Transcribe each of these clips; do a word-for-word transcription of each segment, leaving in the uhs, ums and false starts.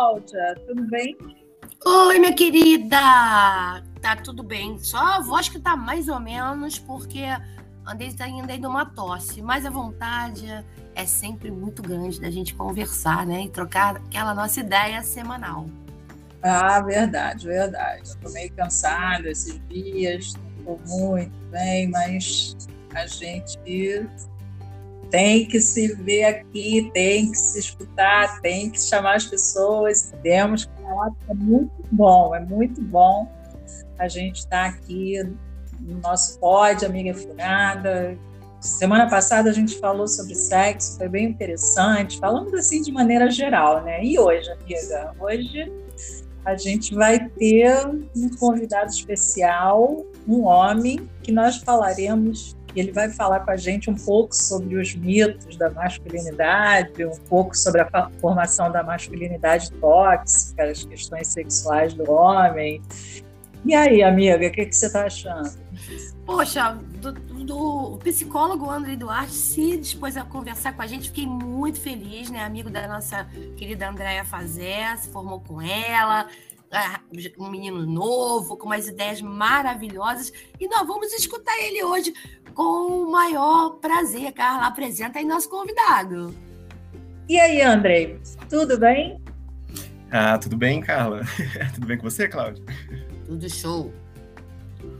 Cláudia, tudo bem? Oi, minha querida! Tá tudo bem, só a voz que tá mais ou menos, porque andei ainda indo uma tosse, mas a vontade é sempre muito grande da gente conversar, né, e trocar aquela nossa ideia semanal. Ah, verdade, verdade. Tô meio cansada esses dias, não tô muito bem, mas a gente tem que se ver aqui, tem que se escutar, tem que chamar as pessoas, temos que falar, é muito bom, é muito bom a gente estar aqui no nosso pod, Amiga é Furada. Semana passada a gente falou sobre sexo, foi bem interessante, falamos assim de maneira geral, né? E hoje, amiga, hoje a gente vai ter um convidado especial, um homem, que nós falaremos, ele vai falar com a gente um pouco sobre os mitos da masculinidade, um pouco sobre a formação da masculinidade tóxica, as questões sexuais do homem. E aí, amiga, o que, que você está achando? Poxa, do, do, o psicólogo Andrey Duarte se dispôs a conversar com a gente, fiquei muito feliz, né? Amigo da nossa querida Andréia Fazé, se formou com ela, um menino novo, com umas ideias maravilhosas, e nós vamos escutar ele hoje com o maior prazer. Carla, apresenta aí nosso convidado. E aí, Andrey, tudo bem? Ah, tudo bem, Carla? Tudo bem com você, Cláudia? Tudo show.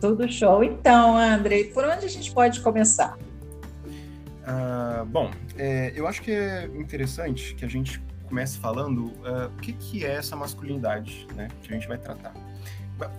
Tudo show. Então, Andrey, por onde a gente pode começar? Ah, bom, é, eu acho que é interessante que a gente comece falando uh, o que, que é essa masculinidade, né, que a gente vai tratar.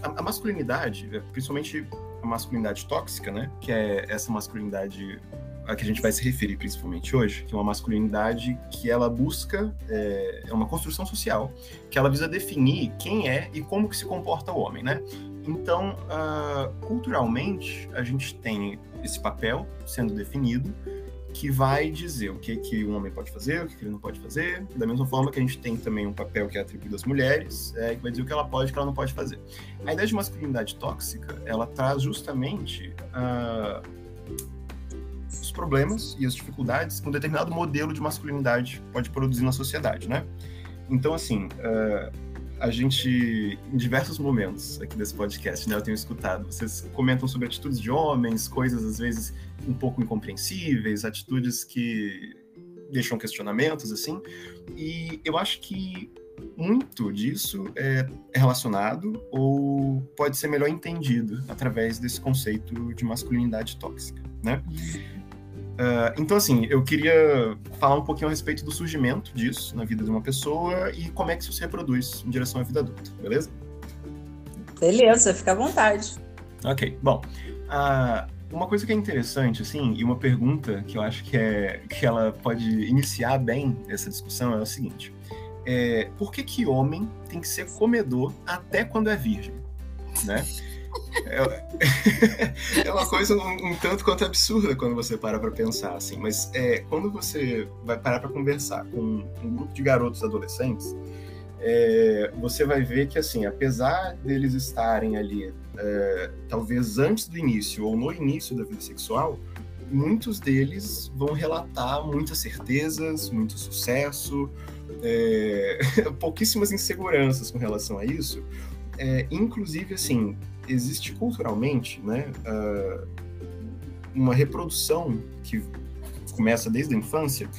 A, a masculinidade, principalmente a masculinidade tóxica, né, que é essa masculinidade a que a gente vai se referir principalmente hoje, que é uma masculinidade que ela busca, é, é uma construção social, que ela visa definir quem é e como que se comporta o homem, né? Então, uh, culturalmente, a gente tem esse papel sendo definido, que vai dizer o que, que um homem pode fazer, o que, que ele não pode fazer, da mesma forma que a gente tem também um papel que é atribuído às mulheres, é, que vai dizer o que ela pode e o que ela não pode fazer. A ideia de masculinidade tóxica, ela traz justamente uh, os problemas e as dificuldades que um determinado modelo de masculinidade pode produzir na sociedade, né? Então, assim, uh, a gente, em diversos momentos aqui desse podcast, né, eu tenho escutado, vocês comentam sobre atitudes de homens, coisas, às vezes, um pouco incompreensíveis, atitudes que deixam questionamentos, assim, e eu acho que muito disso é relacionado ou pode ser melhor entendido através desse conceito de masculinidade tóxica, né? Uh, então, assim, eu queria falar um pouquinho a respeito do surgimento disso na vida de uma pessoa e como é que isso se reproduz em direção à vida adulta, beleza? Beleza, fica à vontade. Ok, bom, uh, uma coisa que é interessante, assim, e uma pergunta que eu acho que, é, que ela pode iniciar bem essa discussão é o seguinte, é, por que que homem tem que ser comedor até quando é virgem, né? É uma coisa um, um tanto quanto absurda quando você para pra pensar, assim, mas é, quando você vai parar pra conversar com um, um grupo de garotos adolescentes, é, você vai ver que, assim, apesar deles estarem ali, é, talvez antes do início ou no início da vida sexual, muitos deles vão relatar muitas certezas, muito sucesso, é, pouquíssimas inseguranças com relação a isso, é, inclusive, assim, existe culturalmente, né, uh, uma reprodução que começa desde a infância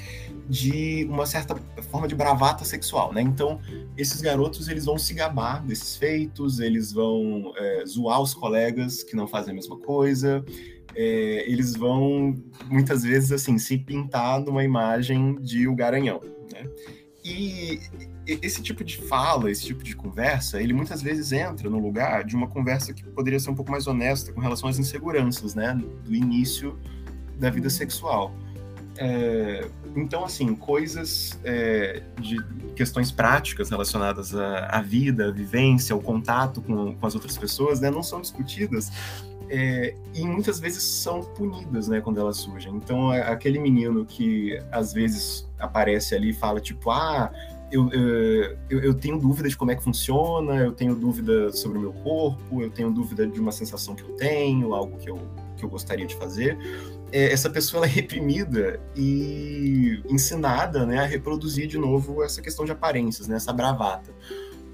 de uma certa forma de bravata sexual, né? Então, esses garotos, eles vão se gabar desses feitos, eles vão é, zoar os colegas que não fazem a mesma coisa, é, eles vão, muitas vezes, assim, se pintar numa imagem de o garanhão, né? E esse tipo de fala, esse tipo de conversa, ele muitas vezes entra no lugar de uma conversa que poderia ser um pouco mais honesta com relação às inseguranças, né, do início da vida sexual. É, então, assim, coisas é, de questões práticas relacionadas à, à vida, à vivência, ao contato com, com as outras pessoas, né, não são discutidas. É, e muitas vezes são punidas, né, quando elas surgem. Então, aquele menino que às vezes aparece ali e fala, tipo, ah, eu, eu, eu tenho dúvida de como é que funciona, eu tenho dúvida sobre o meu corpo, eu tenho dúvida de uma sensação que eu tenho, algo que eu, que eu gostaria de fazer. é, essa pessoa ela é reprimida e ensinada, né, a reproduzir de novo essa questão de aparências, né, essa bravata.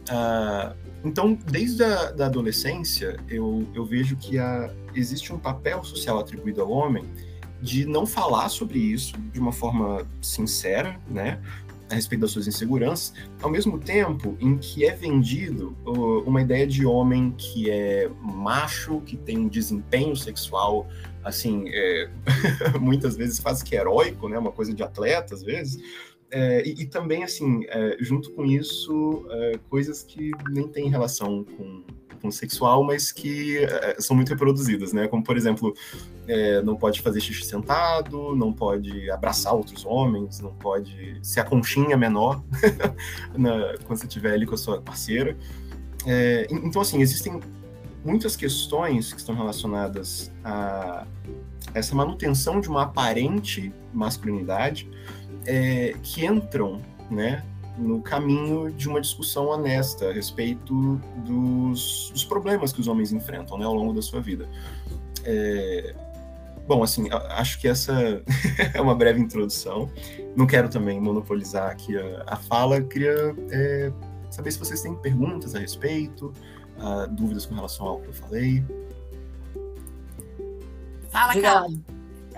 Ah, então, desde a da adolescência, eu, eu vejo que a, existe um papel social atribuído ao homem de não falar sobre isso de uma forma sincera, né, a respeito das suas inseguranças, ao mesmo tempo em que é vendido uh, uma ideia de homem que é macho, que tem um desempenho sexual, assim, é, muitas vezes quase que heróico, né, uma coisa de atleta, às vezes, é, e, e também, assim, é, junto com isso, é, coisas que nem têm relação com... com sexual, mas que é, são muito reproduzidas, né? Como, por exemplo, é, não pode fazer xixi sentado, não pode abraçar outros homens, não pode ser a conchinha menor na, quando você estiver ali com a sua parceira. É, então, assim, existem muitas questões que estão relacionadas a essa manutenção de uma aparente masculinidade é, que entram, né, no caminho de uma discussão honesta a respeito dos, dos problemas que os homens enfrentam, né, ao longo da sua vida. É, bom, assim, acho que essa é uma breve introdução. Não quero também monopolizar aqui a, a fala. Queria é, saber se vocês têm perguntas a respeito, a, dúvidas com relação ao que eu falei. Fala, cara.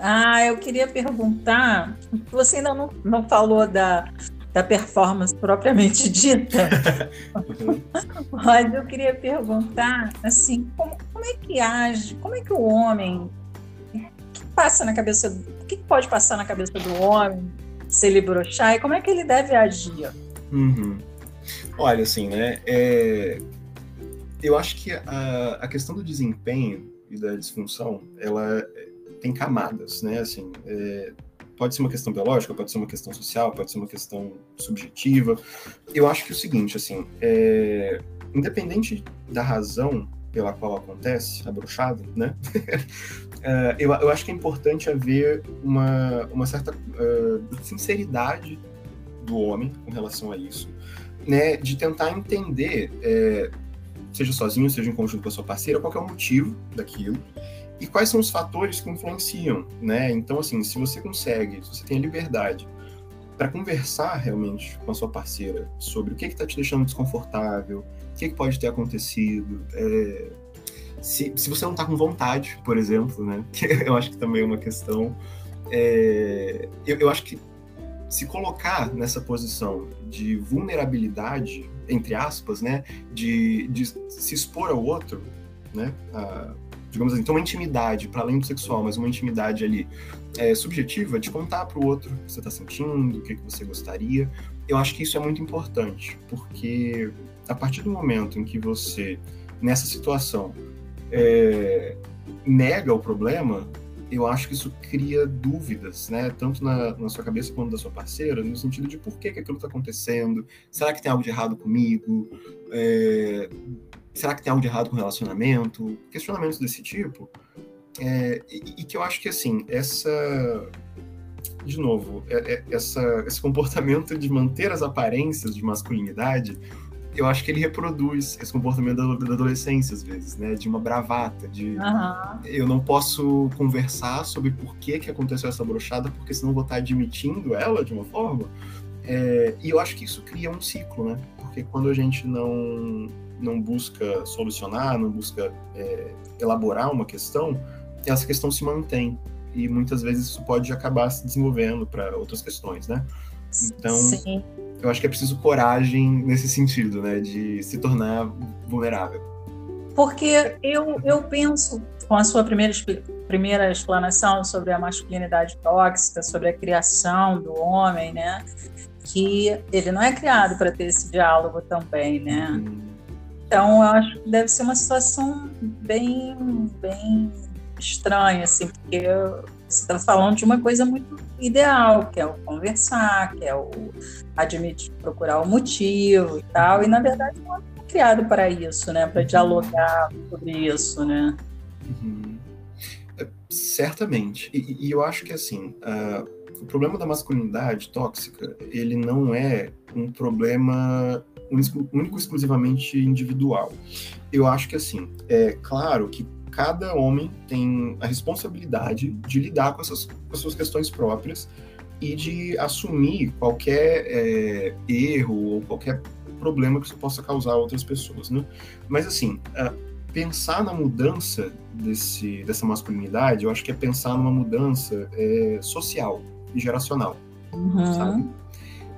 Ah, eu queria perguntar, você ainda não, não falou da... da performance propriamente dita, mas eu queria perguntar, assim, como, como é que age, como é que o homem, o que passa na cabeça, o que pode passar na cabeça do homem, se ele broxar, e como é que ele deve agir? Uhum. Olha, assim, né, é, eu acho que a, a questão do desempenho e da disfunção, ela tem camadas, né, assim, é, pode ser uma questão biológica, pode ser uma questão social, pode ser uma questão subjetiva. Eu acho que é o seguinte, assim, é... independente da razão pela qual acontece a broxada, né, uh, eu, eu acho que é importante haver uma, uma certa uh, sinceridade do homem com relação a isso, né, de tentar entender, é... seja sozinho, seja em conjunto com a sua parceira, qual que é o motivo daquilo, e quais são os fatores que influenciam, né? Então, assim, se você consegue, se você tem a liberdade para conversar realmente com a sua parceira sobre o que está te deixando desconfortável, o que, que pode ter acontecido, é... se, se você não está com vontade, por exemplo, né? Eu acho que também é uma questão... É... Eu, eu acho que se colocar nessa posição de vulnerabilidade, entre aspas, né? De, de se expor ao outro, né? A... digamos assim, então uma intimidade, para além do sexual, mas uma intimidade ali é, subjetiva, de contar para o outro o que você está sentindo, o que, que você gostaria. Eu acho que isso é muito importante, porque a partir do momento em que você, nessa situação, é, nega o problema, eu acho que isso cria dúvidas, né? Tanto na, na sua cabeça quanto da sua parceira, no sentido de por que, que aquilo está acontecendo, será que tem algo de errado comigo, é... será que tem algo de errado com o relacionamento? Questionamentos desse tipo. É, e, e que eu acho que, assim, essa... De novo, é, é, essa, esse comportamento de manter as aparências de masculinidade, eu acho que ele reproduz esse comportamento da, da adolescência, às vezes, né? De uma bravata, de... Uhum. Eu não posso conversar sobre por que, que aconteceu essa broxada, porque senão eu vou estar admitindo ela de uma forma. É, e eu acho que isso cria um ciclo, né? Porque quando a gente não... não busca solucionar, não busca é, elaborar uma questão, essa questão se mantém. E muitas vezes isso pode acabar se desenvolvendo para outras questões, né? Então, sim, eu acho que é preciso coragem nesse sentido, né? De se tornar vulnerável. Porque eu, eu penso, com a sua primeira, primeira explanação sobre a masculinidade tóxica, sobre a criação do homem, né? Que ele não é criado para ter esse diálogo também, né? Hum. Então, eu acho que deve ser uma situação bem, bem estranha, assim, porque você está falando de uma coisa muito ideal, que é o conversar, que é o admitir, procurar o motivo e tal, e, na verdade, não é criado para isso, né? Para dialogar sobre isso, né? Uhum. É, certamente. E, e eu acho que, assim, uh, o problema da masculinidade tóxica, ele não é um problema... único exclusivamente individual. Eu acho que, assim, é claro que cada homem tem a responsabilidade de lidar com essas, com suas questões próprias e de assumir qualquer é, erro ou qualquer problema que isso possa causar a outras pessoas, né? Mas assim, pensar na mudança desse, dessa masculinidade, eu acho que é pensar numa mudança é, social e geracional, uhum. sabe?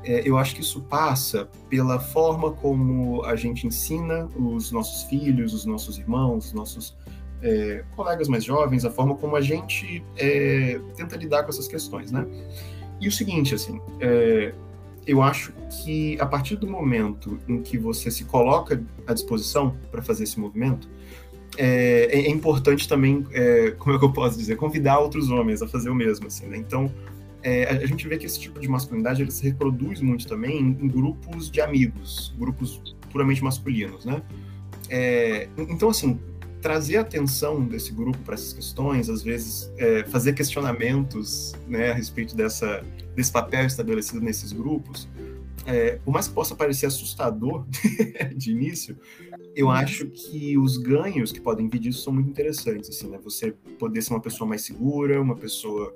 É, eu acho que isso passa pela forma como a gente ensina os nossos filhos, os nossos irmãos, os nossos é, colegas mais jovens, a forma como a gente é, tenta lidar com essas questões, né? E o seguinte, assim, é, eu acho que a partir do momento em que você se coloca à disposição para fazer esse movimento, é, é importante também, é, como é que eu posso dizer, convidar outros homens a fazer o mesmo, assim, né? Então, É, a gente vê que esse tipo de masculinidade ele se reproduz muito também em grupos de amigos, grupos puramente masculinos, né? É, então, assim, trazer a atenção desse grupo para essas questões, às vezes é, fazer questionamentos, né, a respeito dessa, desse papel estabelecido nesses grupos, é, por mais que possa parecer assustador de início, eu acho que os ganhos que podem vir disso são muito interessantes, assim, né? Você poder ser uma pessoa mais segura, uma pessoa...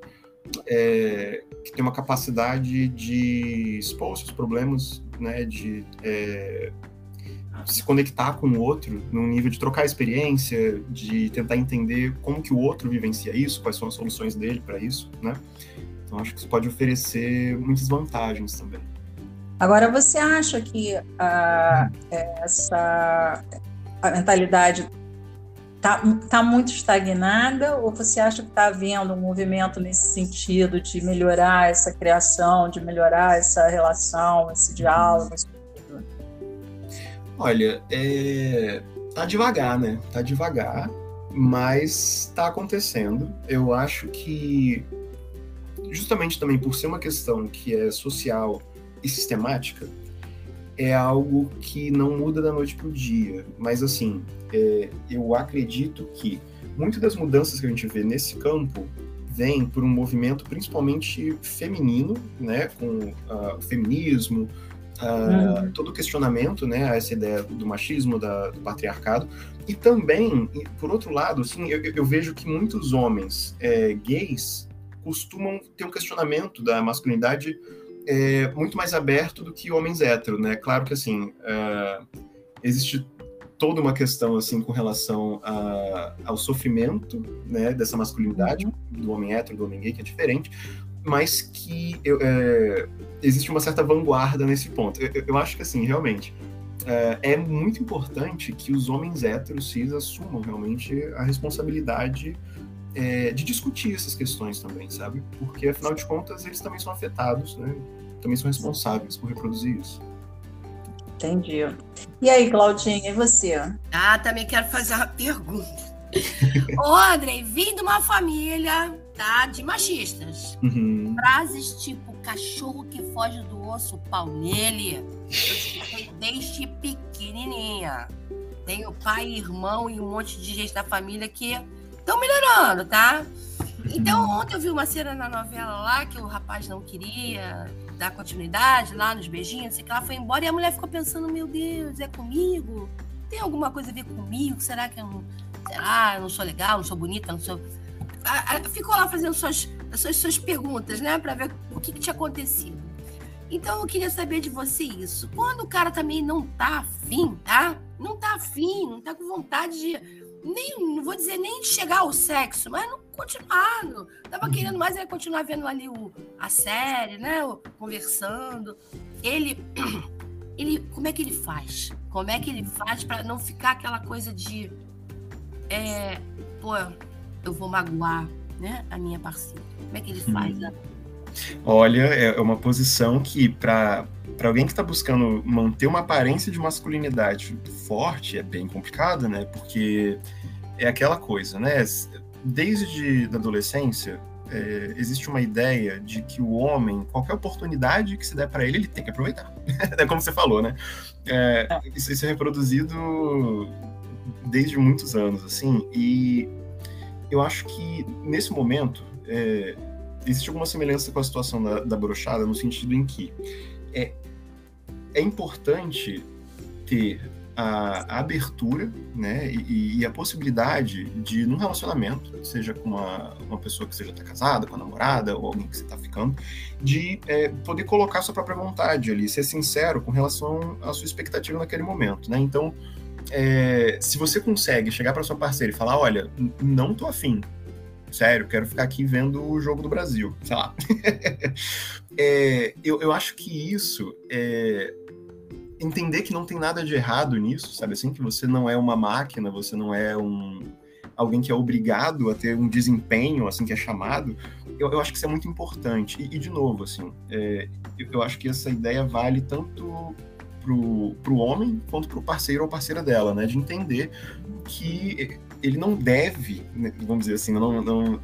É, que tem uma capacidade de expor seus problemas, né, de é, se conectar com o outro num nível de trocar experiência, de tentar entender como que o outro vivencia isso, quais são as soluções dele para isso, né? Então acho que isso pode oferecer muitas vantagens também. Agora, você acha que a, essa a mentalidade Está tá muito estagnada, ou você acha que está havendo um movimento nesse sentido de melhorar essa criação, de melhorar essa relação, esse diálogo? Olha, é... tá devagar, né? Tá devagar, mas está acontecendo. Eu acho que, justamente também por ser uma questão que é social e sistemática, é algo que não muda da noite para o dia, mas assim, é, eu acredito que muitas das mudanças que a gente vê nesse campo vêm por um movimento principalmente feminino, né, com uh, o feminismo, uh, uhum. todo o questionamento, né, a essa ideia do machismo, da, do patriarcado, e também, por outro lado, assim, eu, eu vejo que muitos homens é, gays costumam ter um questionamento da masculinidade é muito mais aberto do que homens hétero, né? Claro que, assim, uh, existe toda uma questão, assim, com relação a, ao sofrimento, né, dessa masculinidade, do homem hétero, do homem gay, que é diferente, mas que eu, é, existe uma certa vanguarda nesse ponto. Eu, eu acho que, assim, realmente, uh, é muito importante que os homens héteros cis assumam, realmente, a responsabilidade É, de discutir essas questões também, sabe? Porque, afinal de contas, eles também são afetados, né? Também são responsáveis por reproduzir isso. Entendi. E aí, Claudinha, e você? Ah, também quero fazer uma pergunta. Ô, Andrey, vim de uma família, tá, de machistas. Uhum. Frases tipo, cachorro que foge do osso, pau nele. Eu escutei desde pequenininha. Tenho pai, irmão e um monte de gente da família que... estão melhorando, tá? Então, ontem eu vi uma cena na novela lá que o rapaz não queria dar continuidade lá nos beijinhos, sei que ela foi embora e a mulher ficou pensando, meu Deus, é comigo? Tem alguma coisa a ver comigo? Será que eu não, sei lá, eu não sou legal, não sou bonita, não sou... Ficou lá fazendo suas, suas, suas perguntas, né? Pra ver o que, que tinha acontecido. Então, eu queria saber de você isso. Quando o cara também não tá afim, tá? Não tá afim, não tá com vontade de... Nem, não vou dizer nem de chegar ao sexo, mas não continuando. Tava querendo mais era continuar vendo ali o, a série, né? O, conversando. Ele, ele, como é que ele faz? Como é que ele faz para não ficar aquela coisa de, é, pô, eu vou magoar, né, a minha parceira? Como é que ele faz? Né? Olha, é uma posição que para para alguém que está buscando manter uma aparência de masculinidade forte é bem complicado, né? Porque é aquela coisa, né? Desde a adolescência, é, existe uma ideia de que o homem, qualquer oportunidade que se der para ele, ele tem que aproveitar. É como você falou, né? É, isso, isso é reproduzido desde muitos anos, assim. E eu acho que, nesse momento, é, existe alguma semelhança com a situação da, da brochada, no sentido em que É, é importante ter a, a abertura, né, e, e a possibilidade de, num relacionamento, seja com uma, uma pessoa que seja tá casada, com a namorada, ou alguém que você tá ficando, de é, poder colocar sua própria vontade ali, ser sincero com relação à sua expectativa naquele momento, né? Então, é, se você consegue chegar para sua parceira e falar, olha, não tô afim, sério, quero ficar aqui vendo o jogo do Brasil, sei lá. é, eu, eu acho que isso, é, entender que não tem nada de errado nisso, sabe assim? Que você não é uma máquina, você não é um alguém que é obrigado a ter um desempenho, assim, que é chamado, eu, eu acho que isso é muito importante. E, e de novo, assim, é, eu, eu acho que essa ideia vale tanto pro, pro homem quanto pro parceiro ou parceira dela, né? De entender que ele não deve, vamos dizer assim, não, não,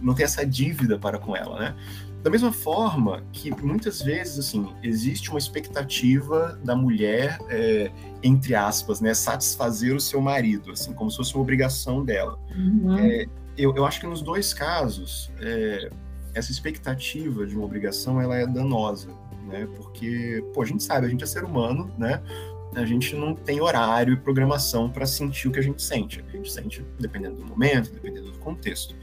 não tem essa dívida para com ela, né? Da mesma forma que, muitas vezes, assim, existe uma expectativa da mulher, é, entre aspas, né, satisfazer o seu marido, assim, como se fosse uma obrigação dela. Uhum. É, eu, eu acho que nos dois casos, é, essa expectativa de uma obrigação, ela é danosa, né? Porque, pô, a gente sabe, a gente é ser humano, né? A gente não tem horário e programação para sentir o que a gente sente. A gente sente dependendo do momento, dependendo do contexto.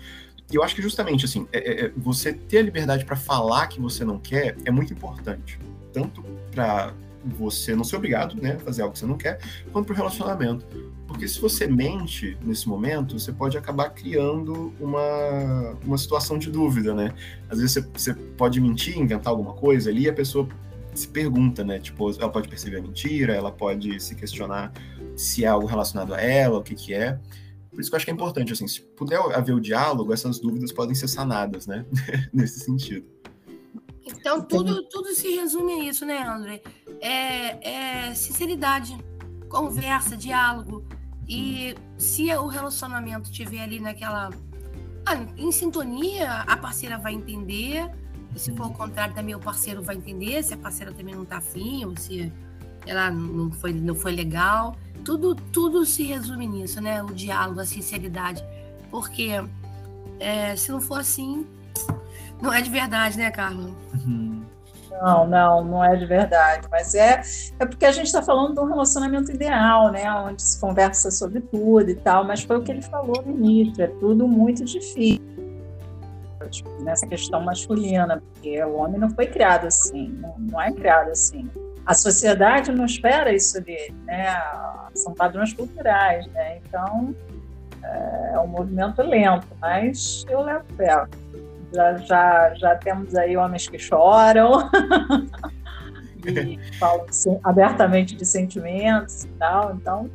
E eu acho que justamente, assim, é, é, você ter a liberdade para falar que você não quer é muito importante. Tanto para você não ser obrigado, né, a fazer algo que você não quer, quanto para o relacionamento. Porque se você mente nesse momento, você pode acabar criando uma, uma situação de dúvida, né? Às vezes você, você pode mentir, inventar alguma coisa ali e a pessoa se pergunta, né, tipo, ela pode perceber a mentira, ela pode se questionar se é algo relacionado a ela, o que que é. Por isso que eu acho que é importante, assim, se puder haver o diálogo, essas dúvidas podem ser sanadas, né, nesse sentido. Então, tudo, tudo se resume a isso, né, André? É, é sinceridade, conversa, diálogo, e se o relacionamento estiver ali naquela... Ah, em sintonia, a parceira vai entender... Se for o contrário, também o parceiro vai entender, se a parceira também não tá afim, ou se ela não foi, não foi legal. Tudo, tudo se resume nisso, né? O diálogo, a sinceridade. Porque é, se não for assim, não é de verdade, né, Carla? Uhum. Não, não, não é de verdade. Mas é, é porque a gente está falando de um relacionamento ideal, né? Onde se conversa sobre tudo e tal. Mas foi o que ele falou no início, é tudo muito difícil. Nessa questão masculina, porque o homem não foi criado assim, não, não é criado assim. A sociedade não espera isso dele, né? São padrões culturais, né? Então, é um movimento lento, mas eu levo fé. Já, já, já temos aí homens que choram e falam abertamente de sentimentos e tal, então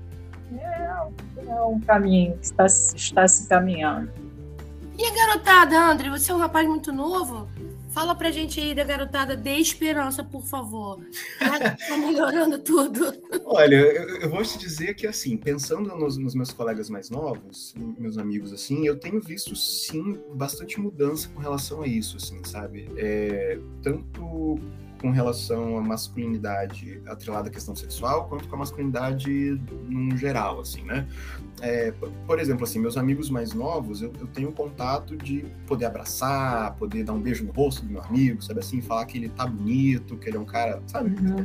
é, é um caminho que está, está se caminhando. E a garotada, André? Você é um rapaz muito novo. Fala pra gente aí da garotada, dê esperança, por favor. Tá melhorando tudo. Olha, eu, eu vou te dizer que, assim, pensando nos, nos meus colegas mais novos, meus amigos, assim, eu tenho visto, sim, bastante mudança com relação a isso, assim, sabe? É, tanto com relação à masculinidade atrelada à questão sexual, quanto com a masculinidade no geral, assim, né? É, por exemplo, assim, meus amigos mais novos, eu, eu tenho contato de poder abraçar, poder dar um beijo no rosto do meu amigo, sabe assim? Falar que ele tá bonito, que ele é um cara, sabe? Uhum.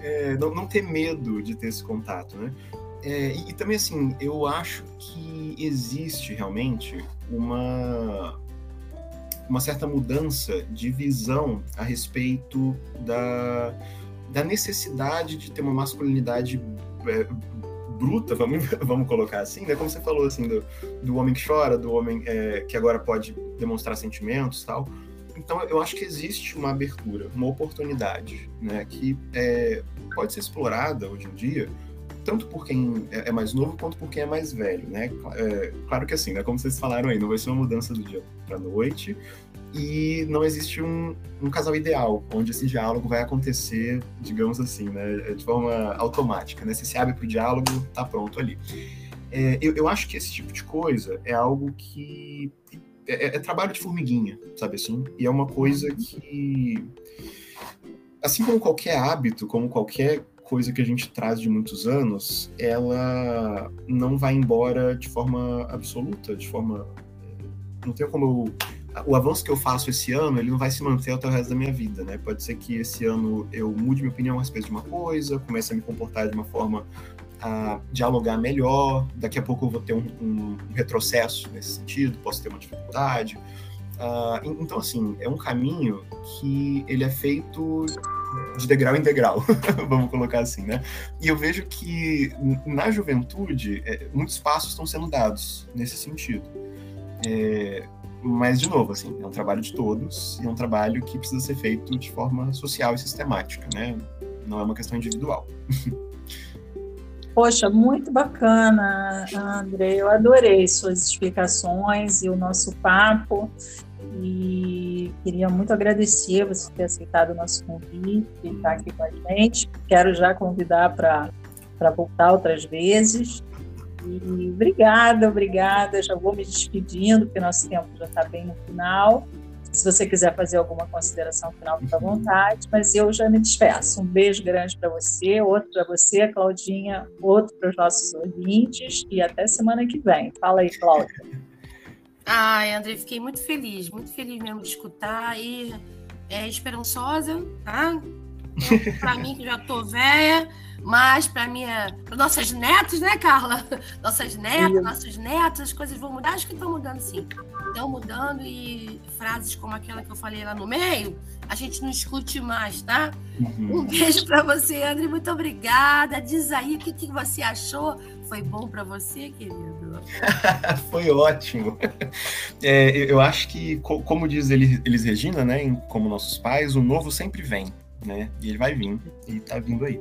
É, não, não ter medo de ter esse contato, né? É, e, e também, assim, eu acho que existe realmente uma... uma certa mudança de visão a respeito da, da necessidade de ter uma masculinidade é, bruta, vamos, vamos colocar assim, né? Como você falou, assim, do, do homem que chora, do homem é, que agora pode demonstrar sentimentos e tal. Então, eu acho que existe uma abertura, uma oportunidade, né? Que é, pode ser explorada hoje em dia, tanto por quem é mais novo, quanto por quem é mais velho, né? É, claro que assim, né? Como vocês falaram aí, não vai ser uma mudança do dia pra noite, e não existe um, um casal ideal, onde esse diálogo vai acontecer, digamos assim, né? De forma automática, né? Você se abre pro diálogo, tá pronto ali. É, eu, eu acho que esse tipo de coisa é algo que... É, é trabalho de formiguinha, sabe assim? E é uma coisa que... Assim como qualquer hábito, como qualquer... coisa que a gente traz de muitos anos, ela não vai embora de forma absoluta, de forma... Não tem como eu... O avanço que eu faço esse ano, ele não vai se manter até o resto da minha vida, né? Pode ser que esse ano eu mude minha opinião a respeito de uma coisa, comece a me comportar de uma forma a dialogar melhor, daqui a pouco eu vou ter um, um retrocesso nesse sentido, posso ter uma dificuldade. Uh, então, assim, é um caminho que ele é feito de degrau em degrau, vamos colocar assim, né? E eu vejo que na juventude, é, muitos passos estão sendo dados nesse sentido. É, mas, de novo, assim, é um trabalho de todos, e é um trabalho que precisa ser feito de forma social e sistemática, né? Não é uma questão individual. Poxa, muito bacana, André. Eu adorei suas explicações e o nosso papo. E queria muito agradecer você ter aceitado o nosso convite e estar aqui com a gente. Quero já convidar para voltar outras vezes. E obrigada, obrigada. Já vou me despedindo, porque nosso tempo já está bem no final. Se você quiser fazer alguma consideração final, fica à vontade, mas eu já me despeço. Um beijo grande para você, outro para você, Claudinha, outro para os nossos ouvintes e até semana que vem. Fala aí, Cláudia. Ai, André, fiquei muito feliz, muito feliz mesmo de escutar e é esperançosa, tá? Então, para mim, que já estou velha, mas para minha, para nossas netos, né, Carla? Nossas netas, Isso. nossos netos, as coisas vão mudar, acho que estão mudando sim. Estão mudando e frases como aquela que eu falei lá no meio, a gente não escute mais, tá? Uhum. Um beijo para você, André, muito obrigada. Diz aí o que, que você achou. Foi bom para você, querido? Foi ótimo. É, eu acho que, como diz Elis Regina, né, como nossos pais, o novo sempre vem, né? E ele vai vir, e tá vindo aí.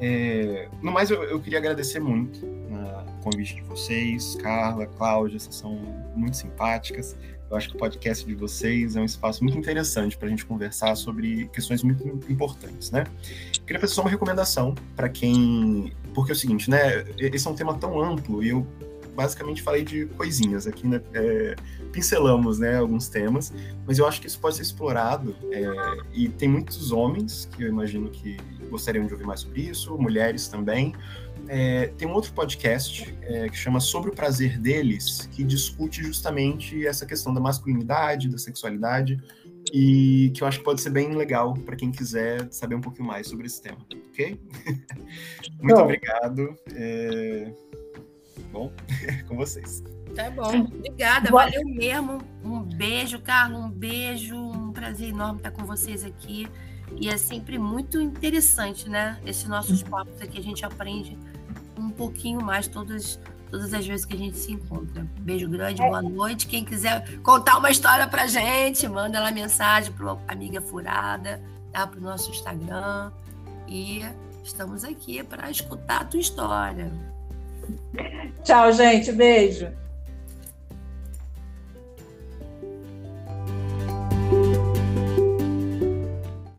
É, no mais, eu, eu queria agradecer muito né, o convite de vocês, Carla, Cláudia, vocês são muito simpáticas. Eu acho que o podcast de vocês é um espaço muito interessante para a gente conversar sobre questões muito importantes, né? Eu queria fazer só uma recomendação para quem... Porque é o seguinte, né? Esse é um tema tão amplo e eu basicamente falei de coisinhas aqui, né? É, pincelamos, né, alguns temas, mas eu acho que isso pode ser explorado é, e tem muitos homens que eu imagino que gostariam de ouvir mais sobre isso, mulheres também. É, tem um outro podcast é, que chama Sobre o Prazer Deles, que discute justamente essa questão da masculinidade, da sexualidade, e que eu acho que pode ser bem legal para quem quiser saber um pouquinho mais sobre esse tema, ok? Muito bom. Obrigado. É... Bom, com vocês. Tá bom. Obrigada, Boa. Valeu mesmo. Um beijo, Carlos, um beijo. Um prazer enorme estar com vocês aqui. E é sempre muito interessante, né? Esses nossos papos aqui, a gente aprende um pouquinho mais todas, todas as vezes que a gente se encontra. Beijo grande, boa noite. Quem quiser contar uma história pra gente, manda lá mensagem pro Amiga Furada, tá? Pro nosso Instagram. E estamos aqui para escutar a tua história. Tchau, gente. Beijo.